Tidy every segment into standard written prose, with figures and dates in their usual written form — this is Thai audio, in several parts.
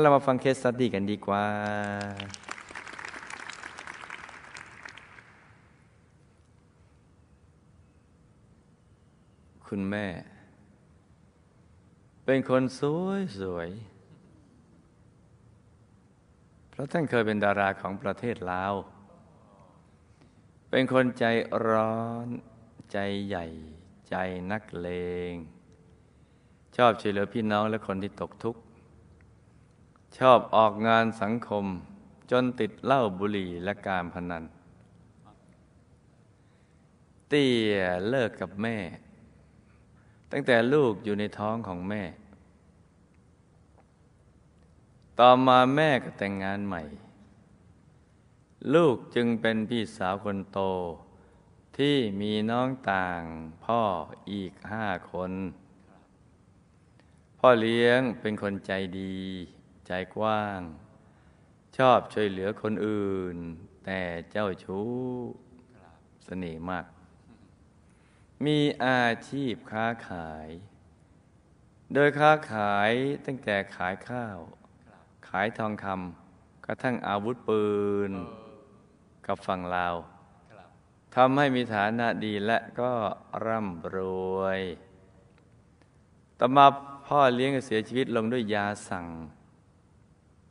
เรามาฟังเคสสตี้กันดีกว่าคุณแม่เป็นคนสวยสวยเพราะท่านเคยเป็นดาราของประเทศลาวเป็นคนใจร้อนใจใหญ่ใจนักเลงชอบช่วยเหลือพี่น้องและคนที่ตกทุกข์ชอบออกงานสังคมจนติดเหล้าบุหรี่และการพนันเตี่ยเลิกกับแม่ตั้งแต่ลูกอยู่ในท้องของแม่ต่อมาแม่ก็แต่งงานใหม่ลูกจึงเป็นพี่สาวคนโตที่มีน้องต่างพ่ออีก5 คนพ่อเลี้ยงเป็นคนใจดีใจกว้างชอบช่วยเหลือคนอื่นแต่เจ้าชู้เสน่ห์มากมีอาชีพค้าขายโดยค้าขายตั้งแต่ขายข้าวขายทองคำกระทั่งอาวุธปืนกับฝั่งลาวทำให้มีฐานะดีและก็ร่ำรวยต่อมาพ่อเลี้ยงเสียชีวิตลงด้วยยาสั่ง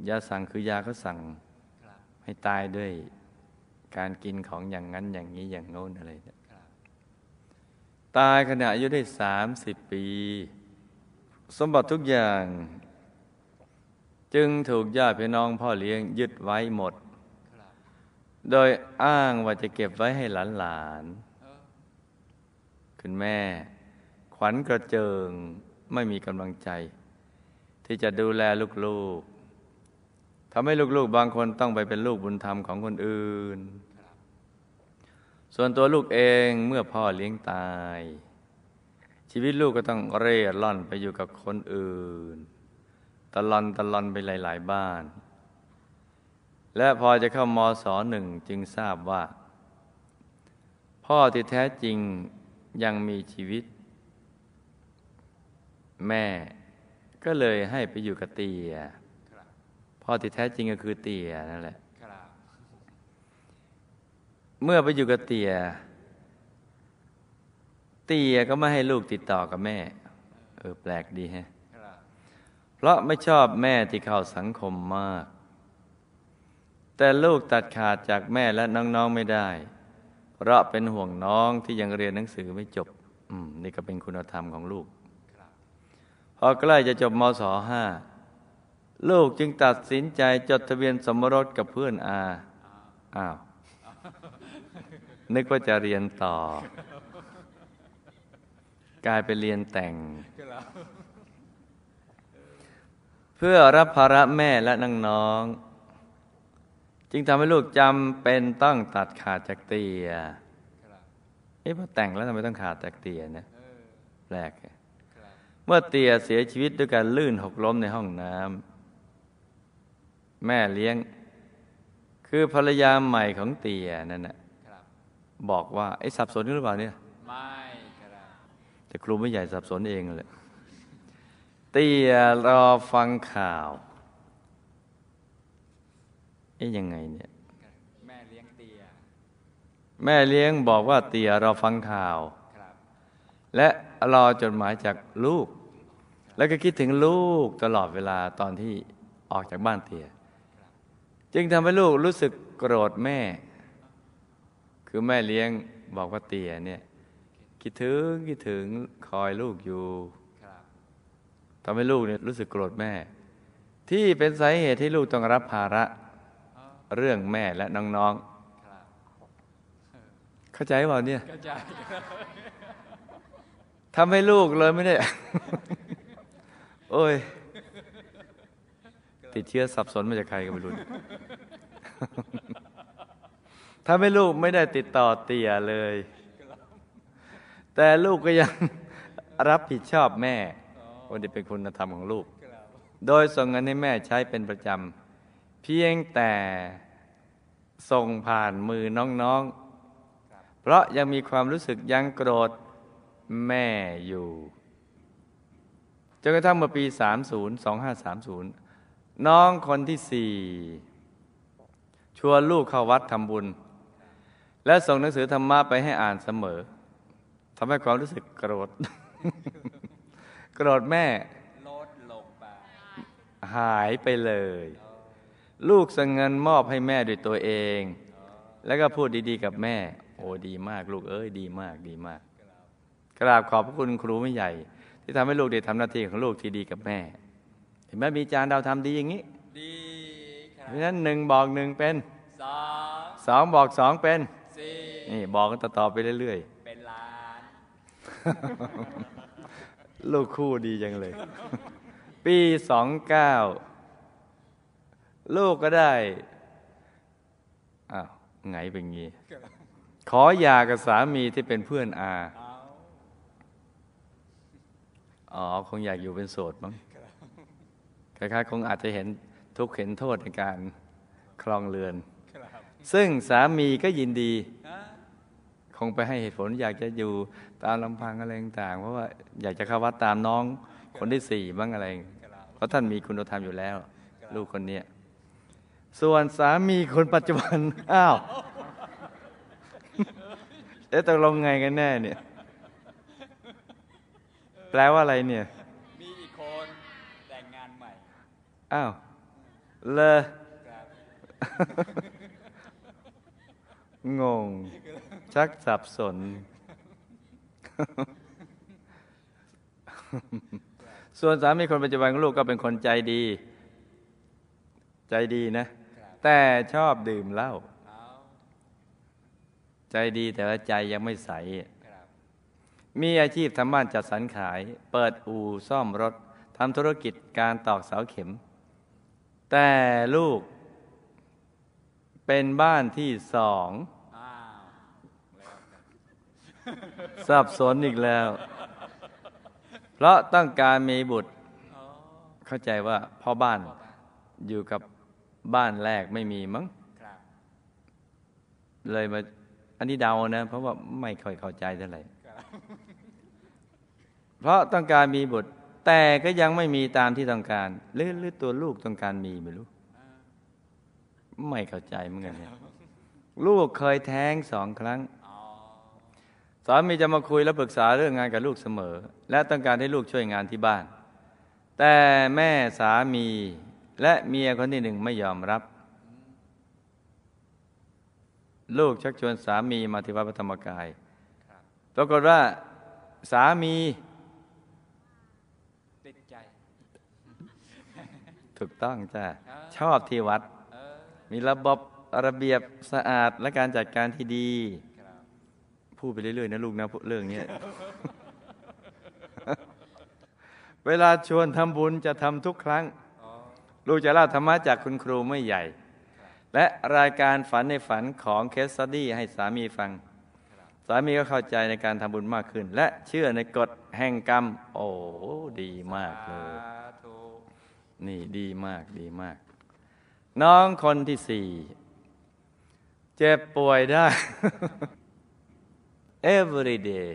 ยาสั่งคือยาเขาสั่งให้ตายด้วยการกินของอย่างนั้นอย่างนี้อย่างโน้นอะไรตายขณะอายุได้30 ปีสมบัติทุกอย่างจึงถูกญาติพี่น้องพ่อเลี้ยงยึดไว้หมดโดยอ้างว่าจะเก็บไว้ให้หลานๆคุณแม่ขวัญกระเจิงไม่มีกำลังใจที่จะดูแลลูกๆทำให้ลูกๆบางคนต้องไปเป็นลูกบุญธรรมของคนอื่นส่วนตัวลูกเองเมื่อพ่อเลี้ยงตายชีวิตลูกก็ต้องเร่ร่อนไปอยู่กับคนอื่นตะลอนไปหลายๆบ้านและพอจะเข้ามศ.1จึงทราบว่าพ่อที่แท้จริงยังมีชีวิตแม่ก็เลยให้ไปอยู่กับเตี่ยพ่อที่แท้จริงก็คือเตี่ยนั่นแหละเมื่อไปอยู่กับเตี่ยก็ไม่ให้ลูกติดต่อกับแม่แปลกดีฮะเพราะไม่ชอบแม่ที่เข้าสังคมมากแต่ลูกตัดขาดจากแม่และน้องๆไม่ได้เพราะเป็นห่วงน้องที่ยังเรียนหนังสือไม่จบนี่ก็เป็นคุณธรรมของลูกพอใกล้จะจบมศ.5 ลูกจึงตัดสินใจจดทะเบียนสมรสกับเพื่อนอาอ้าวนึกว่าจะเรียนต่อกลายเป็นเรียนแต่งเพื่อรับภาระแม่และน้องๆจึงทำให้ลูกจำเป็นต้องตัดขาดจากเตี่ยพอแต่งแล้วทำไมต้องขาดจากเตี่ยนะแปลกเมื่อเตี่ยเสียชีวิตด้วยการลื่นหกล้มในห้องน้ำแม่เลี้ยงคือภรรยาใหม่ของเตี่ยนั่นแหละบอกว่าไอ้สับสนหรือเปล่าเนี่ยไม่ครับแต่ครูไม่ใหญ่สับสนเองเลยเตี่ยรอฟังข่าวยังไงเนี่ยแม่เลี้ยงเตี่ยแม่เลี้ยงบอกว่าเตี่ยรอฟังข่าวและรอจดหมายจากลูกแล้วก็คิดถึงลูกตลอดเวลาตอนที่ออกจากบ้านเตี่ยจึงทำให้ลูกรู้สึกโกรธแม่คือแม่เลี้ยงบอกว่าเตี่ยเนี่ยคิดถึงคอยลูกอยู่ทำให้ลูกเนี่ยรู้สึกโกรธแม่ที่เป็นสาเหตุที่ลูกต้องรับภาระเรื่องแม่และน้องๆเข้าใจเปล่าเนี่ยทำให้ลูกเลยไม่ได้โอ้ยติดเชื้อสับสนมาจากใครก็ไม่รู้ทำให้ลูกไม่ได้ติดต่อเตี่ยเลยแต่ลูกก็ยังรับผิดชอบแม่วันนี้เป็นคุณธรรมของลูกโดยส่งเงินให้แม่ใช้เป็นประจำเพียงแต่ส่งผ่านมือน้องๆเพราะยังมีความรู้สึกยังโกรธแม่อยู่จนกระทั่งเมื่อปี 2530 น้องคนที่สี่ชวนลูกเข้าวัดทำบุญและส่งหนังสือธรรมะไปให้อ่านเสมอทำให้ความรู้สึกโกรธโกรธแม่ลดลงไปหายไปเลยลูกส่งเงินมอบให้แม่ด้วยตัวเองแล้วก็พูดดีๆกับแม่โอ้ดีมากลูกเอ้ยดีมากดีมากกราบขอบพระคุณครูไม่ใหญ่ที่ทำให้ลูกได้ทำหน้าที่ของลูกที่ดีกับแม่เห็นไหมมีจานดาวทำดีอย่างนี้ดีครับเพราะฉะนั้นหนึ่งบอกหนึ่งเป็นสองสองบอกสองเป็นสี่นี่บอกกันต่อๆไปเรื่อยๆเป็นล้านลูกคู่ดีจังเลย ปี29ลูกก็ได้อ้าวไงเป็นงี้ ขอหย่ากับสามีที่เป็นเพื่อนอาอ๋อคงอยากอยู่เป็นโสดมั้ง คล้ายๆคงอาจจะเห็นทุกข์เห็นโทษในการครองเรือน ซึ่งสามีก็ยินดี คงไปให้เหตุผลอยากจะอยู่ตามลำพังอะไรต่างๆเพราะว่าอยากจะเข้าวัดตามน้อง คนที่สี่บ้างอะไร เพราะท่านมีคุณธรรมอยู่แล้ว ลูกคนนี้ส่วนสามีคนปัจจุบัน อ้าว เอ๊ะตกลงไงกันแน่เนี่ยแปลว่าอะไรเนี่ยมีอีกคนแต่งงานใหม่อ้าวเลอะงงชักสับสนส่วนสามีคนปัจจุบันของลูกก็เป็นคนใจดีใจดีนะแต่ชอบดื่มเหล้าใจดีแต่ว่าใจยังไม่ใสมีอาชีพทำบ้านจัดสรรขายเปิดอู่ซ่อมรถทำธุรกิจการตอกเสาเข็มแต่ลูกเป็นบ้านที่สองสับสนอีกแล้วเพราะต้องการมีบุตรเข้าใจว่าพ่อบ้านอยู่กับบ้านแรกไม่มีมั้งเลยมาอันนี้เดานะเพราะว่าไม่ค่อยเข้าใจเท่าไหร่เพราะต้องการมีบุตรแต่ก็ยังไม่มีตามที่ต้องการหรือตัวลูกต้องการมีไม่รู้ไม่เข้าใจเหมือนกันเนี่ยลูกเคยแท้ง2 ครั้งสามีจะมาคุยและปรึกษาเรื่องงานกับลูกเสมอและต้องการให้ลูกช่วยงานที่บ้านแต่แม่สามีและเมียคนที่หนึ่งไม่ยอมรับลูกชักชวนสามีมาที่วัดพระธรรมกายปรากฏว่าสามีติดใจถูกต้องจ้ะชอบที่วัดมีระบบระเบียบสะอาดและการจัดการที่ดีพูดไปเรื่อยๆนะลูกนะเรื่องนี้ เวลาชวนทำบุญจะทำทุกครั้งลูกจะเล่าธรรมะจากคุณครูไม่ใหญ่และรายการฝันในฝันของเคสสตี้ให้สามีฟังสามีก็เข้าใจในการทำบุญมากขึ้นและเชื่อในกฎแห่งกรรมโอ้ดีมากเลยนี่ดีมากดีมากน้องคนที่สี่เจ็บป่วยได้ every day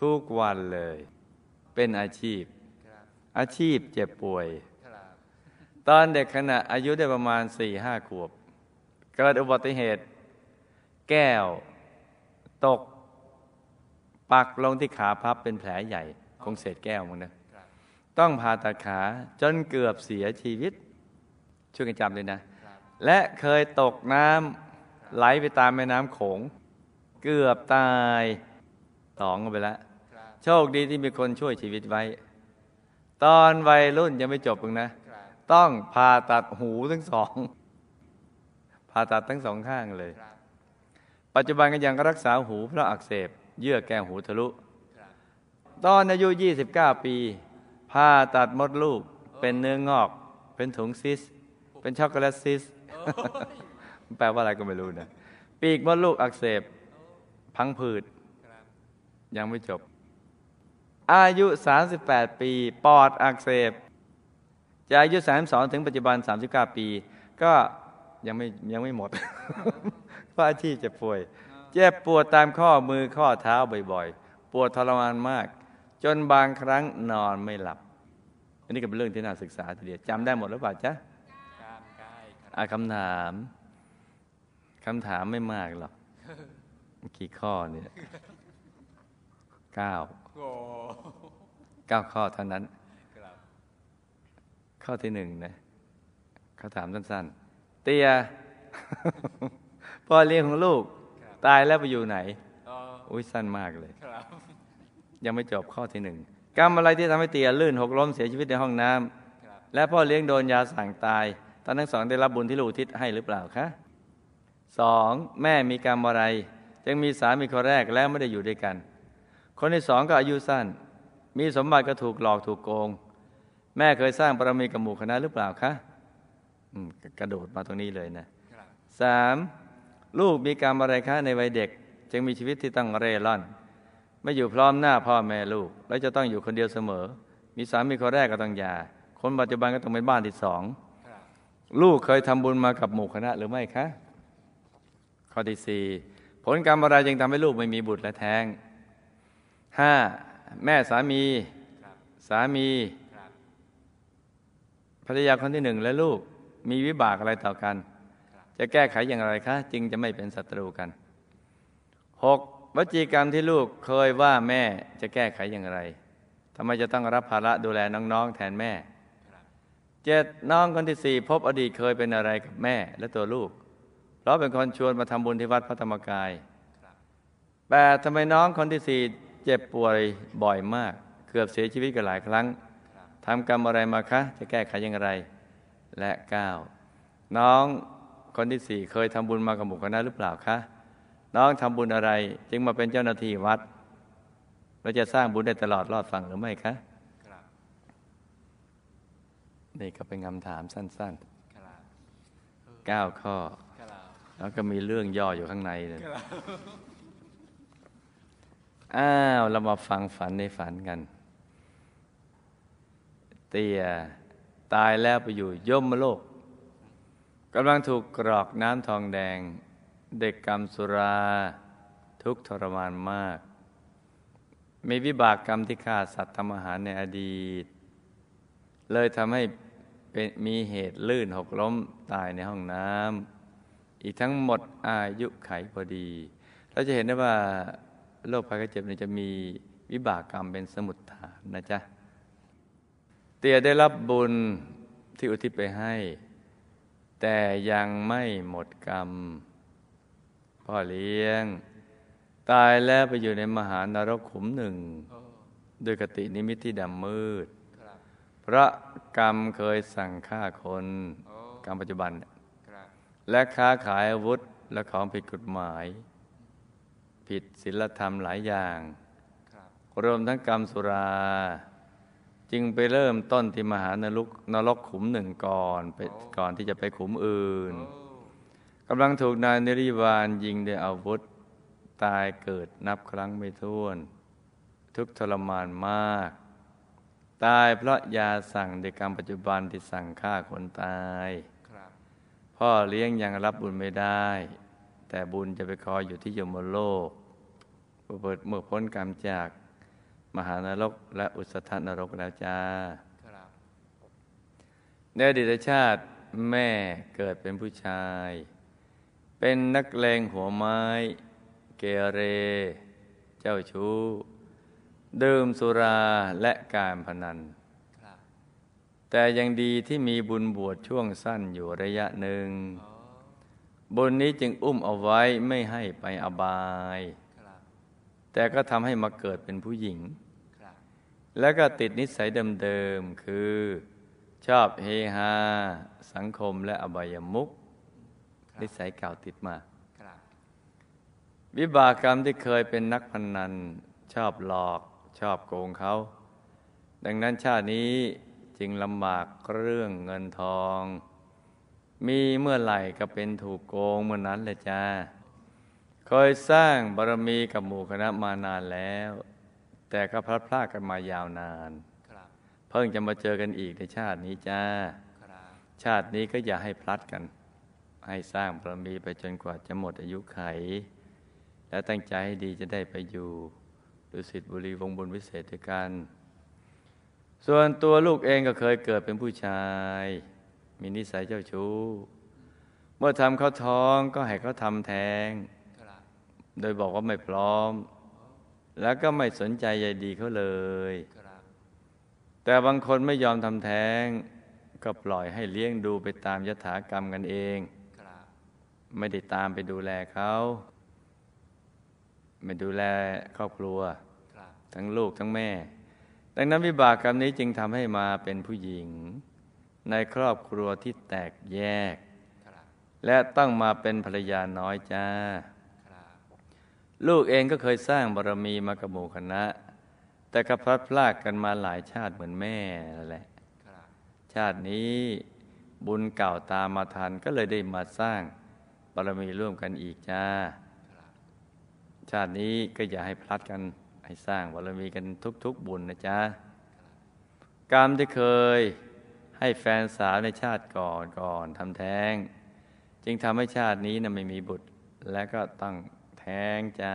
ทุกวันเลยเป็นอาชีพอาชีพเจ็บป่วยตอนเด็กขณะอายุได้ประมาณ 4-5 ขวบเกิดอุบัติเหตุแก้วตกปักลงที่ขาพับเป็นแผลใหญ่คงเศษแก้วมั้งนะต้องผ่าตัดขาจนเกือบเสียชีวิตช่วยกันจำเลยนะและเคยตกน้ำไหลไปตามแม่น้ำโขงเกือบตาย2ไปแล้วโชคดีที่มีคนช่วยชีวิตไว้ตอนวัยรุ่นยังไม่จบมึงนะต้องผ่าตัดหูทั้ง 2ผ่าตัดทั้ง 2ข้างเลยปัจจุบันก็ยังรักษาหูเพราะอักเสบเยื่อแก้วหูทะลุตอนอายุ29 ปีผ่าตัดมดลูกเป็นเนื้องอกเป็นถุงซิสเป็นช็อกโกแลตซิสแปลว่าอะไรก็ไม่รู้นะปีกมดลูกอักเสบพังผืดยังไม่จบอายุ38 ปีปอดอักเสบจากอายุ32ถึงปัจจุบัน39 ปีก็ยังไม่หมดเพราะอาชีพเจ็บป่วยเจ็บปวดตามข้อมือข้อเท้าบ่อยๆปวดทรมานมากจนบางครั้งนอนไม่หลับอันนี้ก็เป็นเรื่องที่น่าศึกษาทีเดียวจำได้หมดหรือเปล่าจ๊ะ คำถามไม่มากหรอกกี่ข้อเนี่ย9ข้อเท่านั้นข้อที่1นะเขาถามสั้นๆเตียพ่อเลี้ยงของลูกตายแล้วไปอยู่ไหนอุ้ยสั้นมากเลยยังไม่จบข้อที่1กรรมอะไรที่ทำให้เตียลื่นหกล้มเสียชีวิตในห้องน้ำและพ่อเลี้ยงโดนยาสั่งตายตอนทั้งสองได้รับบุญที่ลูกทิศให้หรือเปล่าคะ2แม่มีกรรมอะไรจึงมีสามีคนแรกแล้วไม่ได้อยู่ด้วยกันคนที่2ก็อายุสั้นมีสมบัติก็ถูกหลอกถูกโกงแม่เคยสร้างบารมีกับหมู่คณะหรือเปล่าคะกระโดดมาตรงนี้เลยนะ 3. ลูกมีกรรมอะไรคะในวัยเด็กจึงมีชีวิตที่ต้องเร่ร่อนไม่อยู่พร้อมหน้าพ่อแม่ลูกแล้วจะต้องอยู่คนเดียวเสมอมีสามีคนแรกก็ต้องหย่าคนปัจจุบันก็ต้องเป็นบ้านที่2ลูกเคยทำบุญมากับหมู่คณะหรือไม่คะข้อที่4ผลกรรมอะไรจึงทำให้ลูกไม่มีบุตรและแท้ง 5. แม่สามีภรรยาคนที่1และลูกมีวิบากอะไรต่อกันจะแก้ไขอย่างไรคะจึงจะไม่เป็นศัตรูกัน 6. วจีกรรมที่ลูกเคยว่าแม่จะแก้ไขอย่างไรทำไมจะต้องรับภาระดูแลน้องๆแทนแม่ 7. น้องคนที่4พบอดีตเคยเป็นอะไรกับแม่และตัวลูกเพราะเป็นคนชวนมาทำบุญที่วัดพระธรรมกาย 8. ทำไมน้องคนที่4เจ็บป่วยบ่อยมากเกือบเสียชีวิตกันหลายครั้งทำกรรมอะไรมาคะจะแก้ไขอย่างไรและ 9. น้องคนที่4เคยทำบุญมากับหมู่คณะหรือเปล่าคะน้องทำบุญอะไรจึงมาเป็นเจ้าหน้าที่วัดและจะสร้างบุญได้ตลอดรอดฝั่งหรือไม่คะนี่ก็เป็นคำถามสั้นๆ9ข้อแล้วก็มีเรื่องย่ออยู่ข้างในเลยอ้าวเรามาฟังฝันในฝันกันเตียตายแล้วไปอยู่ยมโลกกำลังถูกกรอกน้ำทองแดงเด็กกรรมสุราทุกทรมานมากมีวิบากกรรมที่ฆ่าสัตว์ทำอาหารในอดีตเลยทำให้มีเหตุลื่นหกล้มตายในห้องน้ำอีกทั้งหมดอายุไขพอดีเราจะเห็นได้ว่าโรคภัยไข้เจ็บจะมีวิบากกรรมเป็นสมุฏฐานนะจ๊ะเตียได้รับบุญที่อุทิศไปให้แต่ยังไม่หมดกรรมพ่อเลี้ยงตายแล้วไปอยู่ในมหานรกขุม1ด้วยกตินิมิตที่ดำมืดเพราะกรรมเคยสั่งฆ่าคนกรรมปัจจุบันและค้าขายอาวุธและของผิดกฎหมายผิดศีลธรรมหลายอย่างรวมทั้งกรรมสุราจึงไปเริ่มต้นที่มหานรกขุม1ก่อนที่จะไปขุมอื่นกำลังถูกนายนิริวานยิงด้วยอาวุธตายเกิดนับครั้งไม่ถ้วนทุกทรมานมากตายเพราะยาสั่งด้วยกรรมปัจจุบันที่สั่งฆ่าคนตายพ่อเลี้ยงยังรับบุญไม่ได้แต่บุญจะไปคอยอยู่ที่ยมโลกเมื่อพ้นกรรมจากมหานรกและอุสธนรกแล้วจ้าในอดีตชาติแม่เกิดเป็นผู้ชายเป็นนักเลงหัวไม้เกเรเจ้าชู้ดื่มสุราและการพนันแต่ยังดีที่มีบุญบวชช่วงสั้นอยู่ระยะหนึ่งบุญนี้จึงอุ้มเอาไว้ไม่ให้ไปอบายแต่ก็ทำให้มาเกิดเป็นผู้หญิงแล้วก็ติดนิสัยเดิมๆคือชอบเฮฮาสังคมและอบายมุขนิสัยเก่าติดมาวิบากกรรมที่เคยเป็นนักพนันชอบหลอกชอบโกงเขาดังนั้นชาตินี้จึงลำบากเรื่องเงินทองมีเมื่อไหร่ก็เป็นถูกโกงเมื่อนั้นแหละจ้าเคยสร้างบารมีกับหมู่คณะมานานแล้วแต่ก็พลัดพรากกันมายาวนานเพิ่งจะมาเจอกันอีกในชาตินี้จ้าชาตินี้ก็อย่าให้พลัดกันให้สร้างบารมีไปจนกว่าจะหมดอายุไขและตั้งใจให้ดีจะได้ไปอยู่ดุสิตบุรีวงบุญวิเศษด้วยกันส่วนตัวลูกเองก็เคยเกิดเป็นผู้ชายมีนิสัยเจ้าชู้ มื่อทำเขาท้องก็ให้เขาทำแท้งโดยบอกว่าไม่พร้อมแล้วก็ไม่สนใจใยดีเขาเลยแต่บางคนไม่ยอมทำแท้งก็ปล่อยให้เลี้ยงดูไปตามยถากรรมกันเองไม่ได้ตามไปดูแลเขาไม่ดูแลครอบครัวทั้งลูกทั้งแม่ดังนั้นวิบากกรรมนี้จึงทำให้มาเป็นผู้หญิงในครอบครัวที่แตกแยกและต้องมาเป็นภรรยาน้อยจ้าลูกเองก็เคยสร้างบารมีมากับหมู่คณะแต่ก็พลัดพรากกันมาหลายชาติเหมือนแม่นั่นแหละชาตินี้บุญเก่าตามมาทันก็เลยได้มาสร้างบารมีร่วมกันอีกจ้าชาตินี้ก็อย่าให้พลัดกันให้สร้างบารมีกันทุกๆบุญนะจ๊ะกรรมที่เคยให้แฟนสาวในชาติก่อนทำแท้งจึงทำให้ชาตินี้นะไม่มีบุตรและก็ต้องแท้งจ้า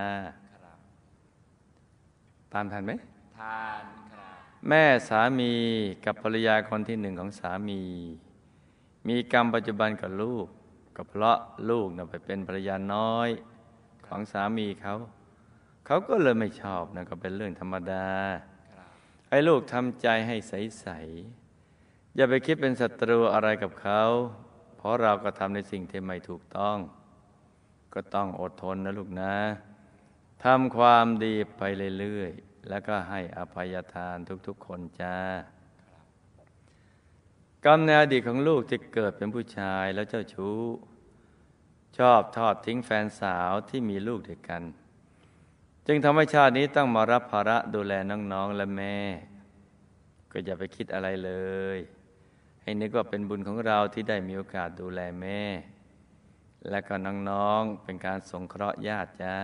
ตามทันไหมทานครับแม่สามีกับภรรยาคนที่หนึ่งของสามีมีกรรมปัจจุบันกับลูกก็เพราะลูกนะไปเป็นภรรยาน้อยของสามีเขาก็เลยไม่ชอบนะก็เป็นเรื่องธรรมดาไอ้ลูกทำใจให้ใสๆอย่าไปคิดเป็นศัตรูอะไรกับเขาเพราะเราก็ทำในสิ่งที่ไม่ถูกต้องก็ต้องอดทนนะลูกนะทำความดีไปเรื่อยๆแล้วก็ให้อภัยทานทุกๆคนจ้ากรรมในอดีตของลูกที่เกิดเป็นผู้ชายแล้วเจ้าชู้ชอบทอดทิ้งแฟนสาวที่มีลูกด้วยกันจึงทำให้ชาตินี้ต้องมารับภาระดูแลน้องๆและแม่ก็อย่าไปคิดอะไรเลยให้นึกว่าเป็นบุญของเราที่ได้มีโอกาสดูแลแม่และก็น้องๆเป็นการสงเคราะห์ญาติจ้า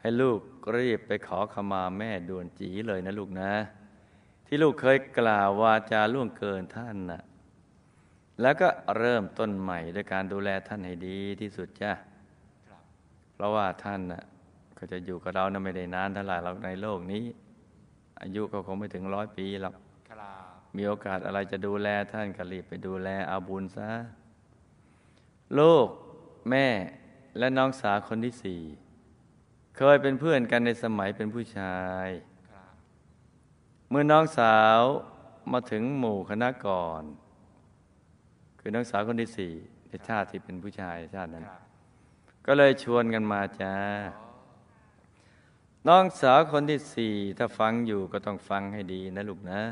ให้ลูกรีบไปขอขมาแม่ด่วนจีเลยนะลูกนะที่ลูกเคยกล่าววาจาล่วงเกินท่านนะแล้วก็เริ่มต้นใหม่ด้วยการดูแลท่านให้ดีที่สุดจ้ะเพราะว่าท่านนะก็จะอยู่กับเรานะไม่ได้นานเท่าไหร่เราในโลกนี้อายุก็คงไม่ถึง100 ปีหรอกมีโอกาสอะไรจะดูแลท่านก็รีบไปดูแลเอาบุญซะลูกแม่และน้องสาวคนที่สี่เคยเป็นเพื่อนกันในสมัยเป็นผู้ชายเมื่อน้องสาวมาถึงหมู่คณะก่อนคือน้องสาวคนที่สี่ในชาติที่เป็นผู้ชายชาตินั้นก็เลยชวนกันมาจ้าน้องสาวคนที่สี่ถ้าฟังอยู่ก็ต้องฟังให้ดีนะลูกนะ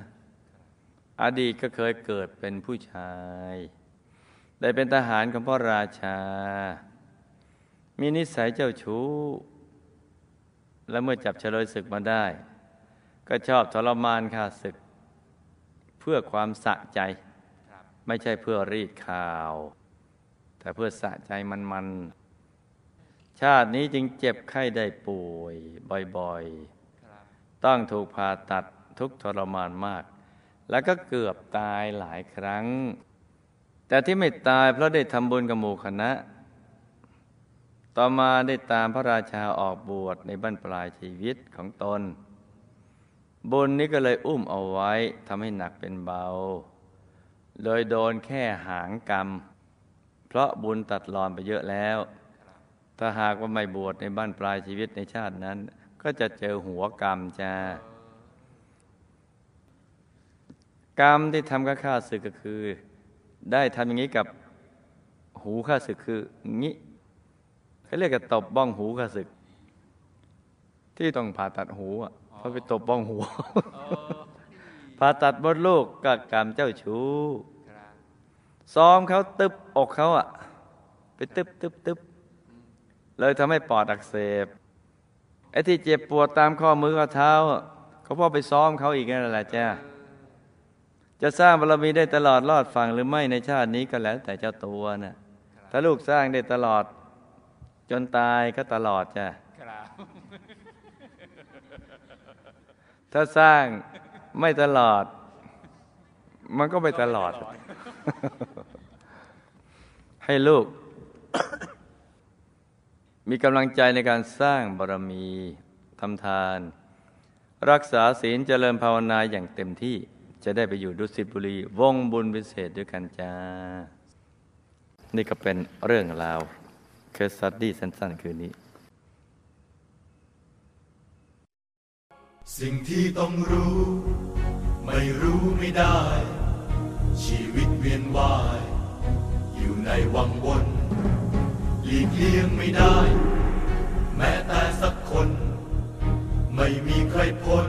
อดีตก็เคยเกิดเป็นผู้ชายได้เป็นทหารของพระราชามีนิสัยเจ้าชู้และเมื่อจับเฉลยศึกมาได้ก็ชอบทรมานข้าศึกเพื่อความสะใจไม่ใช่เพื่อรีดข่าวแต่เพื่อสะใจมันชาตินี้จึงเจ็บไข้ได้ป่วยบ่อยๆต้องถูกผ่าตัดทุกทรมานมากแล้วก็เกือบตายหลายครั้งแต่ที่ไม่ตายเพราะได้ทำบุญกับหมู่คณะต่อมาได้ตามพระราชาออกบวชในบั้นปลายชีวิตของตนบุญนี้ก็เลยอุ้มเอาไว้ทำให้หนักเป็นเบาโดยโดนแค่หางกรรมเพราะบุญตัดรอนไปเยอะแล้วถ้าหากว่าไม่บวชในบั้นปลายชีวิตในชาตินั้นก็จะเจอหัวกรรมจ้ากรรมที่ทำกับข้าศึกก็คือได้ทำอย่างนี้กับหูข้าศึกคืองี้เขาเรียกกันตบบ้องหูข้าศึกที่ต้องผ่าตัดหูอ่ะเพราะไปตบบ้องหู ผ่าตัดมดลูกกับกรรมเจ้าชู้ซ้อมเขาตึบอกเขาอ่ะไปตึบเลยทำให้ปอดอักเสบไอ้ที่เจ็บปวดตามข้อมือข้อเท้าเขาพ่อไปซ้อมเขาอีกนั่นแหละจ้าจะสร้างบารมีได้ตลอดรอดฝั่งหรือไม่ในชาตินี้ก็แล้วแต่เจ้าตัวนะถ้าลูกสร้างได้ตลอดจนตายก็ตลอดจ้ะถ้าสร้างไม่ตลอดมันก็ไม่ตลอดให้ลูก มีกำลังใจในการสร้างบารมีทำทานรักษาศีลเจริญภาวนาอย่างเต็มที่จะได้ไปอยู่ดุสิตบุรีวงบุญวิเศษด้วยกันจ้า นี่ก็เป็นเรื่องราวเคสตัดดี้สั้นๆคืนนี้สิ่งที่ต้องรู้ไม่รู้ไม่ได้ชีวิตเวียนว่ายอยู่ในวังวนหลีกเลี่ยงไม่ได้แม้แต่สักคนไม่มีใครพ้น